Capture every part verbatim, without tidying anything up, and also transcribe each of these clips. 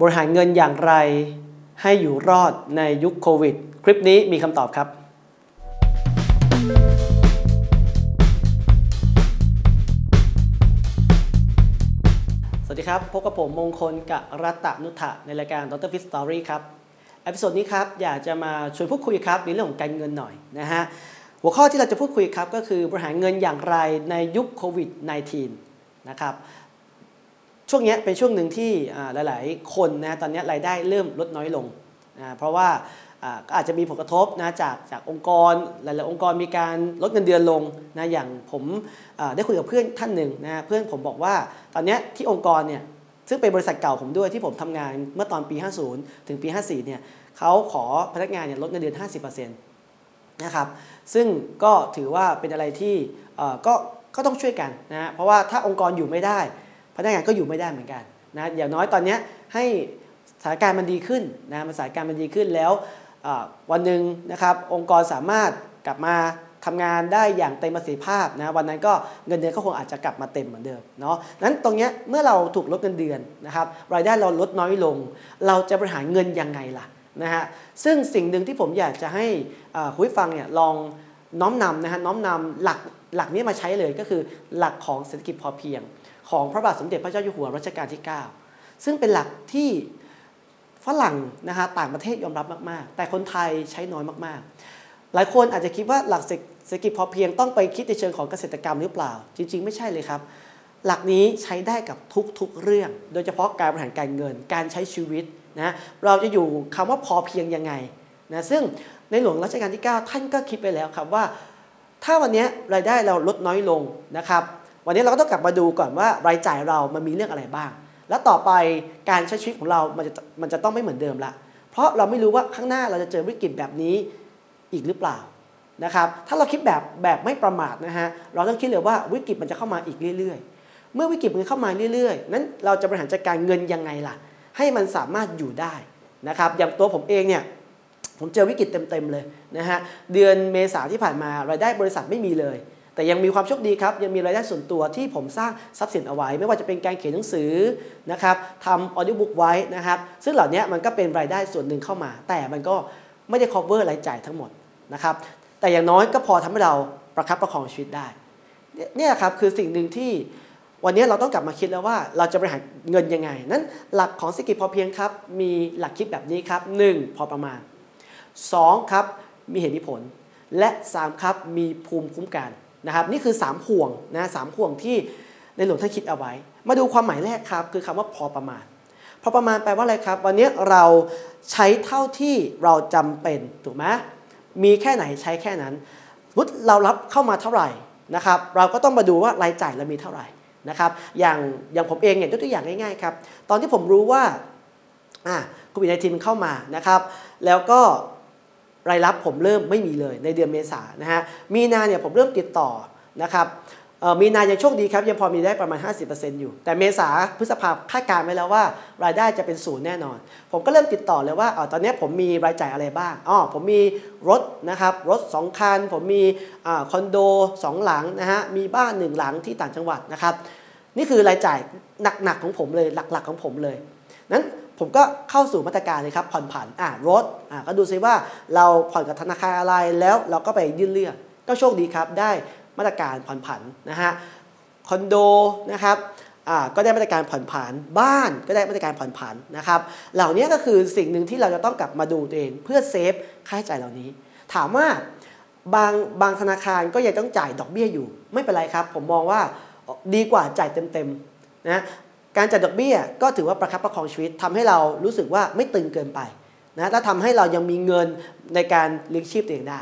บริหารเงินอย่างไรให้อยู่รอดในยุคโควิดคลิปนี้มีคำตอบครับสวัสดีครับพบกับผมมงคลกับรัตนุทะในรายการ Doctor's Story ครับเอพิโซดนี้ครับอยากจะมาชวนพูดคุยครับในเรื่องของการเงินหน่อยนะฮะหัวข้อที่เราจะพูดคุยครับก็คือบริหารเงินอย่างไรในยุคโควิด สิบเก้า นะครับช่วงนี้เป็นช่วงหนึ่งที่หลายๆคนนะตอนนี้รายได้เริ่มลดน้อยลงนะเพราะว่าก็อาจจะมีผลกระทบนะจากจากองค์กรหลายๆองค์กรมีการลดเงินเดือนลงนะอย่างผมได้คุยกับเพื่อนท่านหนึ่งนะเพื่อนผมบอกว่าตอนนี้ที่องค์กรเนี่ยซึ่งเป็นบริษัทเก่าผมด้วยที่ผมทำงานเมื่อตอนปีห้าสิบถึงปีห้าสิบสี่เนี่ยเขาขอพนักงานเนี่ยลดเงินเดือน ห้าสิบเปอร์เซ็นต์ นะครับซึ่งก็ถือว่าเป็นอะไรที่ก็ก็ต้องช่วยกันนะเพราะว่าถ้าองค์กรอยู่ไม่ได้พนักงานก็อยู่ไม่ได้เหมือนกันนะอย่างน้อยตอนนี้ให้สถานการณ์มันดีขึ้นนะสถานการณ์มันดีขึ้นแล้ววันหนึ่งนะครับองค์กรสามารถกลับมาทำงานได้อย่างเต็มประสิทธิภาพนะวันนั้นก็เงินเดือนก็คงอาจจะกลับมาเต็มเหมือนเดิมเนาะนั้นตรงนี้เมื่อเราถูกลดเงินเดือนนะครับรายได้เราลดน้อยลงเราจะบริหารเงินยังไงล่ะนะฮะซึ่งสิ่งหนึ่งที่ผมอยากจะให้คุยฟังเนี่ยลองน้อมนำนะฮะน้อมนำหลักหลักนี้มาใช้เลยก็คือหลักของเศรษฐกิจพอเพียงของพระบาทสมเด็จพระเจ้าอยู่หัวรัชกาลที่เก้าซึ่งเป็นหลักที่ฝรั่งนะฮะต่างประเทศยอมรับมากๆแต่คนไทยใช้น้อยมากๆหลายคนอาจจะคิดว่าหลักเศรษฐกิจพอเพียงต้องไปคิดในเชิงของเกษตรกรรมหรือเปล่าจริงๆไม่ใช่เลยครับหลักนี้ใช้ได้กับทุกๆเรื่องโดยเฉพาะการบริหารการเงินการใช้ชีวิตนะเราจะอยู่คำว่าพอเพียงยังไงนะซึ่งในหลวงรัชกาลที่เก้าท่านก็คิดไปแล้วครับว่าถ้าวันนี้รายได้เราลดน้อยลงนะครับวันนี้เราก็ต้องกลับมาดูก่อนว่ารายจ่ายเรามันมีเรื่องอะไรบ้างและต่อไปการใช้ชีวิตของเรามันจะมันจะต้องไม่เหมือนเดิมละเพราะเราไม่รู้ว่าข้างหน้าเราจะเจอวิกฤตแบบนี้อีกหรือเปล่านะครับถ้าเราคิดแบบแบบไม่ประมาทนะฮะเราต้องคิดเลยว่าวิกฤตมันจะเข้ามาอีกเรื่อยๆเมื่อวิกฤตมันเข้ามาเรื่อยๆนั้นเราจะบริหารจัดการเงินยังไงล่ะให้มันสามารถอยู่ได้นะครับอย่างตัวผมเองเนี่ยผมเจอวิกฤตเต็มๆเลยนะฮะเดือนเมษาที่ผ่านมารายได้บริษัทไม่มีเลยแต่ยังมีความโชคดีครับยังมีรายได้ส่วนตัวที่ผมสร้างทรัพย์สินเอาไว้ไม่ว่าจะเป็นการเขียนหนังสือนะครับทำออดิโอบุ๊กไว้นะครับซึ่งเหล่านี้มันก็เป็นรายได้ส่วนหนึ่งเข้ามาแต่มันก็ไม่ได้ cover รายจ่ายทั้งหมดนะครับแต่อย่างน้อยก็พอทำให้เราประคับประคองชีวิตได้เนี่ยครับคือสิ่งหนึ่งที่วันนี้เราต้องกลับมาคิดแล้วว่าเราจะบริหารเงินยังไงนั้นหลักของเศรษฐกิจพอเพียงครับมีหลักคิดแบบนี้ครับหนึ่งพอประมาณสองครับมีเหตุมีผลและสามครับมีภูมิคุ้มกันนะครับนี่คือสามห่วงนะสามห่วงที่ในหลวงท่านคิดเอาไว้มาดูความหมายแรกครับคือคำว่าพอประมาณพอประมาณแปลว่าอะไรครับวันนี้เราใช้เท่าที่เราจำเป็นถูกไหมมีแค่ไหนใช้แค่นั้นวุฒิเรารับเข้ามาเท่าไหร่นะครับเราก็ต้องมาดูว่ารายจ่ายเรามีเท่าไหร่นะครับอย่างอย่างผมเองเนี่ยยกตัวอย่างง่ายๆครับตอนที่ผมรู้ว่าอ่าโควิดสิบเก้า มันเข้ามานะครับแล้วก็รายรับผมเริ่มไม่มีเลยในเดือนเมษายนนะฮะมีนาเนี่ยผมเริ่มติดต่อนะครับมีนายังโชคดีครับยังพอมีได้ประมาณ ห้าสิบเปอร์เซ็นต์ อยู่แต่เมษาพฤษภาคาดการณ์ไว้แล้วว่ารายได้จะเป็นศูนย์แน่นอนผมก็เริ่มติดต่อเลยว่าอ๋อตอนนี้ผมมีรายจ่ายอะไรบ้างอ๋อผมมีรถนะครับรถสองคันผมมีคอนโดสองหลังนะฮะมีบ้านหนึ่งหลังที่ต่างจังหวัดนะครับนี่คือรายจ่ายหนักๆของผมเลยหลักๆของผมเลยนั้นผมก็เข้าสู่มาตรการเลยครับผ่อนผันอ่ะรถอ่ะก็ดูซิว่าเราผ่อนกับธนาคารอะไรแล้วเราก็ไปยื่นเรื่องก็โชคดีครับได้มาตรการผ่อนผันนะฮะคอนโดนะครับอ่ะก็ได้มาตรการผ่อนผันบ้านก็ได้มาตรการผ่อนผันนะครับเหล่านี้ก็คือสิ่งหนึ่งที่เราจะต้องกลับมาดูตัวเองเพื่อเซฟค่าใช้จ่ายเหล่านี้ถามว่าบางบางธนาคารก็ยังต้องจ่ายดอกเบี้ยอยู่ไม่เป็นไรครับผมมองว่าดีกว่าจ่ายเต็มๆนะการจัดดอกเบี้ยก็ถือว่าประคับประคองชีวิตทำให้เรารู้สึกว่าไม่ตึงเกินไปนะและทำให้เรายังมีเงินในการเลี้ยงชีพตัวเองได้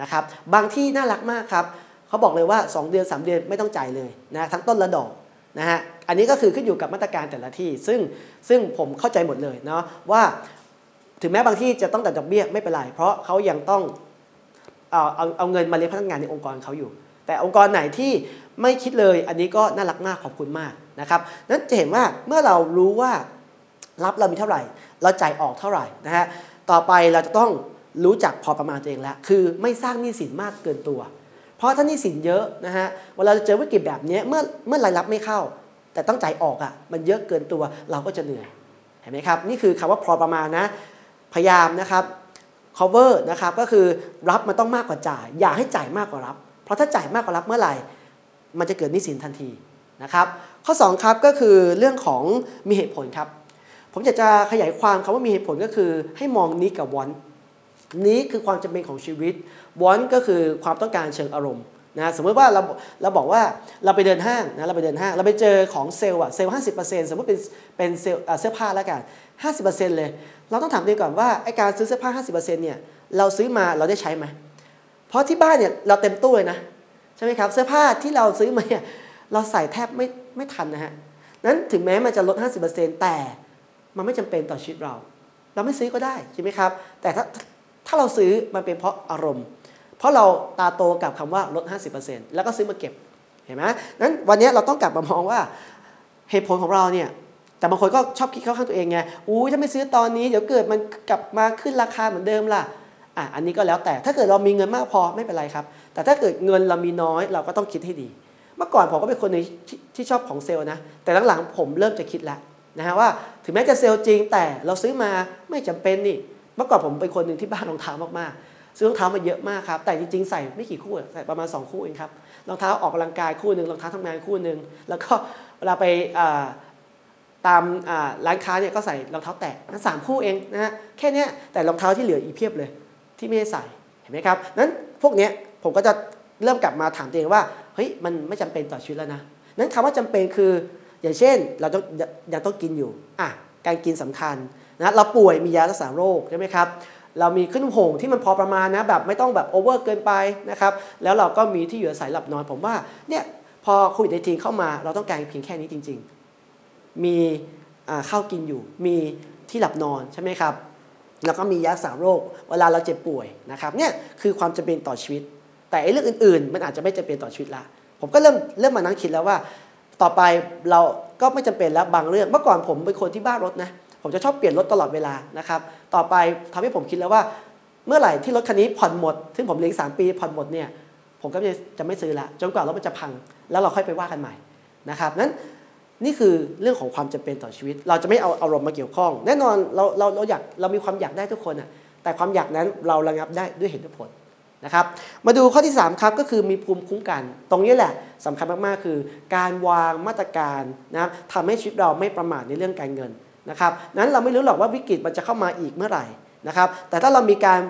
นะครับบางที่น่ารักมากครับเขาบอกเลยว่าสองเดือนสามเดือนไม่ต้องจ่ายเลยนะทั้งต้นและดอกนะฮะอันนี้ก็คือขึ้นอยู่กับมาตรการแต่ละที่ซึ่งซึ่งผมเข้าใจหมดเลยเนาะว่าถึงแม้บางที่จะต้องจัดดอกเบี้ยไม่เป็นไรเพราะเขายังต้องเอาเอาเอาเงินมาเลี้ยงพนักงานในองค์กรเขาอยู่แต่องค์กรไหนที่ไม่คิดเลยอันนี้ก็น่ารักมากขอบคุณมากนะครับนั้นจะเห็นว่าเมื่อเรารู้ว่ารับเรามีเท่าไหร่เราจ่ายออกเท่าไหร่นะฮะต่อไปเราจะต้องรู้จักพอประมาณตัวเองแล้วคือไม่สร้างหนี้สินมากเกินตัวเพราะถ้าหนี้สินเยอะนะฮะเวลาเราเจอวิกฤตแบบนี้เมื่อเมื่อรายรับไม่เข้าแต่ต้องจ่ายออกอ่ะมันเยอะเกินตัวเราก็จะเหนื่อย เห็นไหมครับนี่คือคำว่าพอประมาณนะพยายามนะครับ cover นะครับก็คือรับมันต้องมากกว่าจ่ายอย่าให้จ่ายมากกว่ารับเพราะถ้าจ่ายมากกว่ารับเมื่อไหร่มันจะเกิดหนี้สินทันทีนะครับข้อสองครับก็คือเรื่องของมีเหตุผลครับผมอยากจะขยายความคำว่ามีเหตุผลก็คือให้มองนี้กับ want นี้คือความจำเป็นของชีวิต want ก็คือความต้องการเชิงอารมณ์นะสมมติว่าเราเราบอกว่าเราไปเดินห้างนะเราไปเดินห้างเราไปเจอของเซลล์อะเซลล์ ห้าสิบเปอร์เซ็นต์ สมมติเป็นเป็นเซลล์เสื้อผ้าแล้วกัน ห้าสิบเปอร์เซ็นต์ เลยเราต้องถามตัวเองก่อนว่าไอ้การซื้อเสื้อผ้า ห้าสิบเปอร์เซ็นต์ เนี่ยเราซื้อมาเราได้ใช้ไหมเพราะที่บ้านเนี่ยเราเต็มตู้เลยนะใช่ไหมครับเสื้อผ้าที่เราซื้อมาเนี่ยเราใส่แทบไม่ไม่ทันนะฮะนั้นถึงแม้มันจะลด ห้าสิบเปอร์เซ็นต์ แต่มันไม่จำเป็นต่อชีวิตเราเราไม่ซื้อก็ได้ใช่ไหมครับแต่ถ้าถ้าเราซื้อมันเป็นเพราะอารมณ์เพราะเราตาโตกับคำว่าลด ห้าสิบเปอร์เซ็นต์ แล้วก็ซื้อมาเก็บเห็นไหมนั้นวันนี้เราต้องกลับมามองว่าเหตุผลของเราเนี่ยแต่บางคนก็ชอบคิดเข้าข้างตัวเองไงอู้ถ้าไม่ซื้อตอนนี้เดี๋ยวเกิดมันกลับมาขึ้นราคาเหมือนเดิมล่ะอ่ะอันนี้ก็แล้วแต่ถ้าเกิดเรามีเงินมากพอไม่เป็นไรครับแต่ถ้าเกิดเงินเรามีน้อยเราก็ต้องคิดให้ดีเมื่อก่อนผมก็เป็นคนหนึ่ง ท, ที่ชอบของเซลล์นะแต่หลังๆผมเริ่มจะคิดแล้วนะฮะว่าถึงแม้จะเซลล์จริงแต่เราซื้อมาไม่จำเป็นนี่เมื่อก่อนผมเป็นคนหนึ่งที่บ้านรองเท้ามากๆซื้อรองเท้ามาเยอะมากครับแต่จริงๆใส่ไม่กี่คู่ใส่ประมาณสองคู่เองครับรองเท้าออกกำลังกายคู่หนึ่งรองเท้าทำงานคู่หนึ่งแล้วก็เวลาไปตามร้านค้าเนี่ยก็ใส่รองเท้าแตะสามคู่เองนะฮะแค่นี้แต่รองเท้าที่เหลืออีกเพียบเลยที่ไม่ได้ใส่เห็นไหมครับนั้นพวกนี้ผมก็จะเริ่มกลับมาถามตัวเองว่าเฮ้ยมันไม่จำเป็นต่อชีวิตแล้วนะนั้นคำว่าจำเป็นคืออย่างเช่นเราต้องยังต้องกินอยู่อ่ะการกินสำคัญนะเราป่วยมียารักษาโรคใช่ไหมครับเรามีเครื่องนุ่งห่มที่มันพอประมาณนะแบบไม่ต้องแบบโอเวอร์เกินไปนะครับแล้วเราก็มีที่อยู่อาศัยหลับนอนผมว่าเนี่ยพอโควิดสิบเก้าเข้ามาเราต้องการเพียงแค่นี้จริงๆมีข้าวกินอยู่มีที่หลับนอนใช่ไหมครับแล้วก็มียารักษาโรคเวลาเราเจ็บป่วยนะครับเนี่ยคือความจำเป็นต่อชีวิตแต่ไอ้เรื่องอื่นๆมันอาจจะไม่จำเป็นต่อชีวิตละผมก็เริ่มเริ่มมานั่งคิดแล้วว่าต่อไปเราก็ไม่จำเป็นแล้วบางเรื่องเมื่อก่อนผมเป็นคนที่บ้ารถนะผมจะชอบเปลี่ยนรถตลอดเวลานะครับต่อไปทำให้ผมคิดแล้วว่าเมื่อไหร่ที่รถคันนี้ผ่อนหมดซึ่งผมเลี้ยงสามปีผ่อนหมดเนี่ยผมก็จะจะไม่ซื้อละจนกว่ารถมันจะพังแล้วเราค่อยไปว่ากันใหม่นะครับนั้นนี่คือเรื่องของความจำเป็นต่อชีวิตเราจะไม่เอาอารมณ์มาเกี่ยวข้องแน่นอนเราเราเราอยากเรามีความอยากได้ทุกคนอ่ะแต่ความอยากนั้นเราระงับได้ด้วยเหตุผลนะครับมาดูข้อที่สามครับก็คือมีภูมิคุ้มกันตรงนี้แหละสำคัญมากๆคือการวางมาตรการนะครับทำให้ชีวิตเราไม่ประมาทในเรื่องการเงินนะครับนั้นเราไม่รู้หรอกว่าวิกฤตมันจะเข้ามาอีกเมื่อไหร่นะครับแต่ถ้าเรามีการ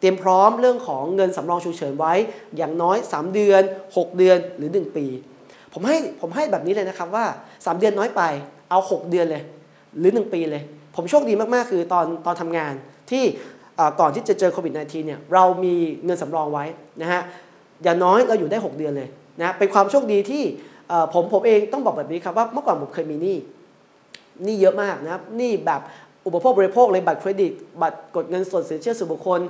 เตรียมพร้อมเรื่องของเงินสำรองฉุกเฉินไว้อย่างน้อยสามเดือนหกเดือนหรือหนึ่งปีผมให้ผมให้แบบนี้เลยนะครับว่าสามเดือนน้อยไปเอาหกเดือนเลยหรือหนึ่งปีเลยผมโชคดีมากๆคือตอนตอนทำงานที่ก่อนที่จะเจอโควิด สิบเก้า เนี่ยเรามีเงินสำรองไว้นะฮะอย่างน้อยเราอยู่ได้หกเดือนเลยนะเป็นความโชคดีที่ผมผมเองต้องบอกแบบนี้ครับว่าเมื่อก่อนผมเคยมีหนี้หนี้เยอะมากนะครับหนี้แบบอุปโภคบริโภคเลยบัตรเครดิตบัตรกดเงินสดสินเชื่อส่วนบุคคล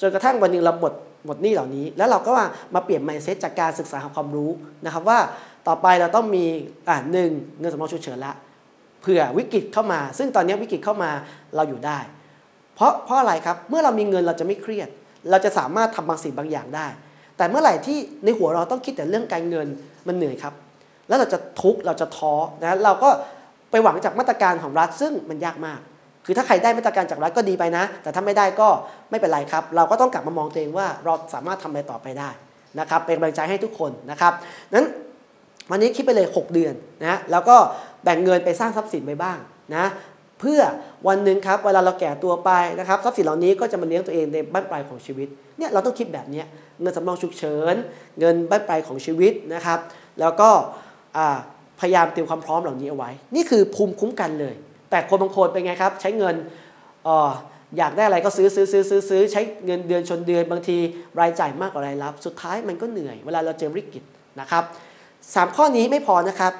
จนกระทั่งวันนึงเราหมดหมดหนี้เหล่านี้แล้วเราก็มามาเปลี่ยน mindset จากการศึกษาหาความรู้นะครับว่าต่อไปเราต้องมีอ่ะหนึ่งเงินสำรองฉุกเฉินละเผื่อวิกฤตเข้ามาซึ่งตอนนี้วิกฤตเข้ามาเราอยู่ได้เพราะเพราะอะไรครับเมื่อเรามีเงินเราจะไม่เครียดเราจะสามารถทำบางสิ่งบางอย่างได้แต่เมื่อไหร่ที่ในหัวเราต้องคิดแต่เรื่องการเงินมันเหนื่อยครับแล้วเราจะทุกข์เราจะท้อนะเราก็ไปหวังจากมาตรการของรัฐซึ่งมันยากมากคือถ้าใครได้มาตรการจากรัฐก็ดีไปนะแต่ถ้าไม่ได้ก็ไม่เป็นไรครับเราก็ต้องกลับมามองตัวเองว่าเราสามารถทำอะไรต่อไปได้นะครับเป็นกำลังใจให้ทุกคนนะครับนั้นวันนี้คิดไปเลยหกเดือนนะแล้วก็แบ่งเงินไปสร้างทรัพย์สินไปบ้างนะเพื่อวันหนึ่งครับเวลาเราแก่ตัวไปนะครับทรัพย์สินเหล่านี้ก็จะมาเลี้ยงตัวเองในบั้นปลายของชีวิตเนี่ยเราต้องคิดแบบนี้เงินสำรองฉุกเฉินเงินบั้นปลายของชีวิตนะครับแล้วก็พยายามเตรียมความพร้อมเหล่านี้เอาไว้นี่คือภูมิคุ้มกันเลยแต่คนบางคนเป็นไงครับใช้เงินออยากได้อะไรก็ซื้อซื้อซื้อซื้อซื้อใช้เงินเดือนชนเดือนบางทีรายจ่ายมากกว่ารายรับสุดท้ายมันก็เหนื่อยเวลาเราเจอวิกฤตนะครับสามข้อนี้ไม่พอนะครับ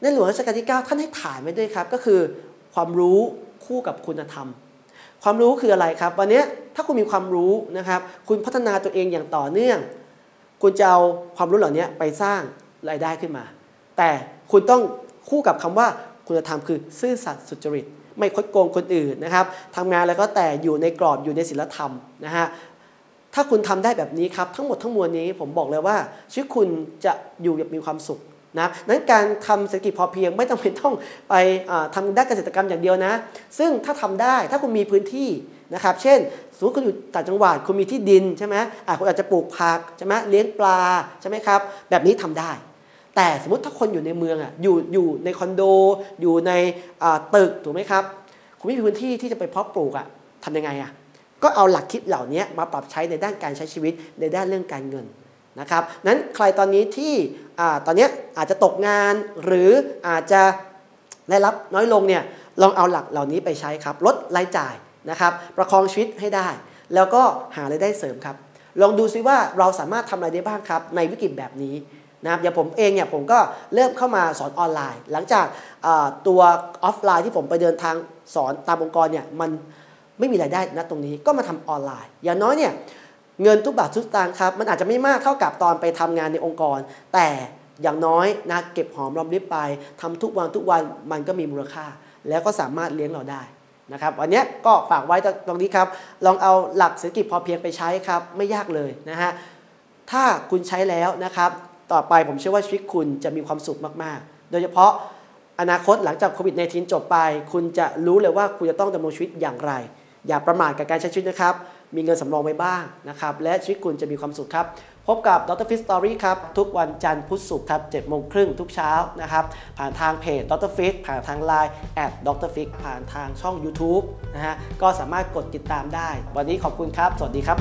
ในหลวงรัชกาลที่เก้าท่านให้ถ่ายไว้ด้วยครับก็คือความรู้คู่กับคุณธรรมความรู้คืออะไรครับวันนี้ถ้าคุณมีความรู้นะครับคุณพัฒนาตัวเองอย่างต่อเนื่องคุณจะเอาความรู้เหล่านี้ไปสร้างรายได้ขึ้นมาแต่คุณต้องคู่กับคำว่าคุณธรรมคือซื่อสัตย์สุจริตไม่คดโกงคนอื่นนะครับทำงานแล้วก็แต่อยู่ในกรอบอยู่ในศีลธรรมนะฮะถ้าคุณทำได้แบบนี้ครับทั้งหมดทั้งมวลนี้ผมบอกเลยว่าชีวิตคุณจะอยู่แบบมีความสุข นะครับนั้นการทำเศรษฐกิจพอเพียงไม่จำเป็นต้องไปทำด้านเกษตรกรรมอย่างเดียวนะซึ่งถ้าทำได้ถ้าคุณมีพื้นที่นะครับเช่นสมมติคุณอยู่ต่างจังหวัดคุณมีที่ดินใช่ไหมคุณอาจจะปลูกผักใช่ไหมเลี้ยงปลาใช่ไหมครับแบบนี้ทำได้แต่สมมติถ้าคนอยู่ในเมืองอ่ะอยู่อยู่ในคอนโดอยู่ในตึกถูกไหมครับคุณไม่มีพื้นที่ที่จะไปเพาะปลูกอ่ะทำยังไงอ่ะก็เอาหลักคิดเหล่านี้มาปรับใช้ในด้านการใช้ชีวิตในด้านเรื่องการเงินนะครับนั้นใครตอนนี้ที่ตอนนี้อาจจะตกงานหรืออาจจะได้รับน้อยลงเนี่ยลองเอาหลักเหล่านี้ไปใช้ครับลดรายจ่ายนะครับประคองชีวิตให้ได้แล้วก็หารายได้เสริมครับลองดูซิว่าเราสามารถทำอะไรได้บ้างครับในวิกฤตแบบนี้นะครับอย่างผมเองเนี่ยผมก็เริ่มเข้ามาสอนออนไลน์หลังจากตัวออฟไลน์ที่ผมไปเดินทางสอนตามองค์กรเนี่ยมันไม่มีรายได้นะตรงนี้ก็มาทำออนไลน์อย่างน้อยเนี่ยเงินทุกบาททุกสตางค์ครับมันอาจจะไม่มากเท่ากับตอนไปทำงานในองค์กรแต่อย่างน้อยนะเก็บหอมรอมริบไปทำทุกวันทุกวันมันก็มีมูลค่าแล้วก็สามารถเลี้ยงเราได้นะครับวันนี้ก็ฝากไว้ตรงนี้ครับลองเอาหลักเศรษฐกิจพอเพียงไปใช้ครับไม่ยากเลยนะฮะถ้าคุณใช้แล้วนะครับต่อไปผมเชื่อว่าชีวิตคุณจะมีความสุขมากๆโดยเฉพาะอนาคตหลังจากโควิดสิบเก้า จบไปคุณจะรู้เลยว่าคุณจะต้องดำรงชีวิตอย่างไรอย่าประมาทกับการใช้ชีวิตนะครับมีเงินสำรองไว้บ้างนะครับและชีวิตคุณจะมีความสุขครับพบกับ Doctor's Story ครับทุกวันจันทร์พุธศุกร์ครับ เจ็ดโมงครึ่งทุกเช้านะครับผ่านทางเพจ Doctor Fix ผ่านทาง ไลน์ แอท ด็อกเตอร์ ฟิก ผ่านทางช่อง ยูทูบ นะฮะก็สามารถกดติดตามได้วันนี้ขอบคุณครับสวัสดีครับ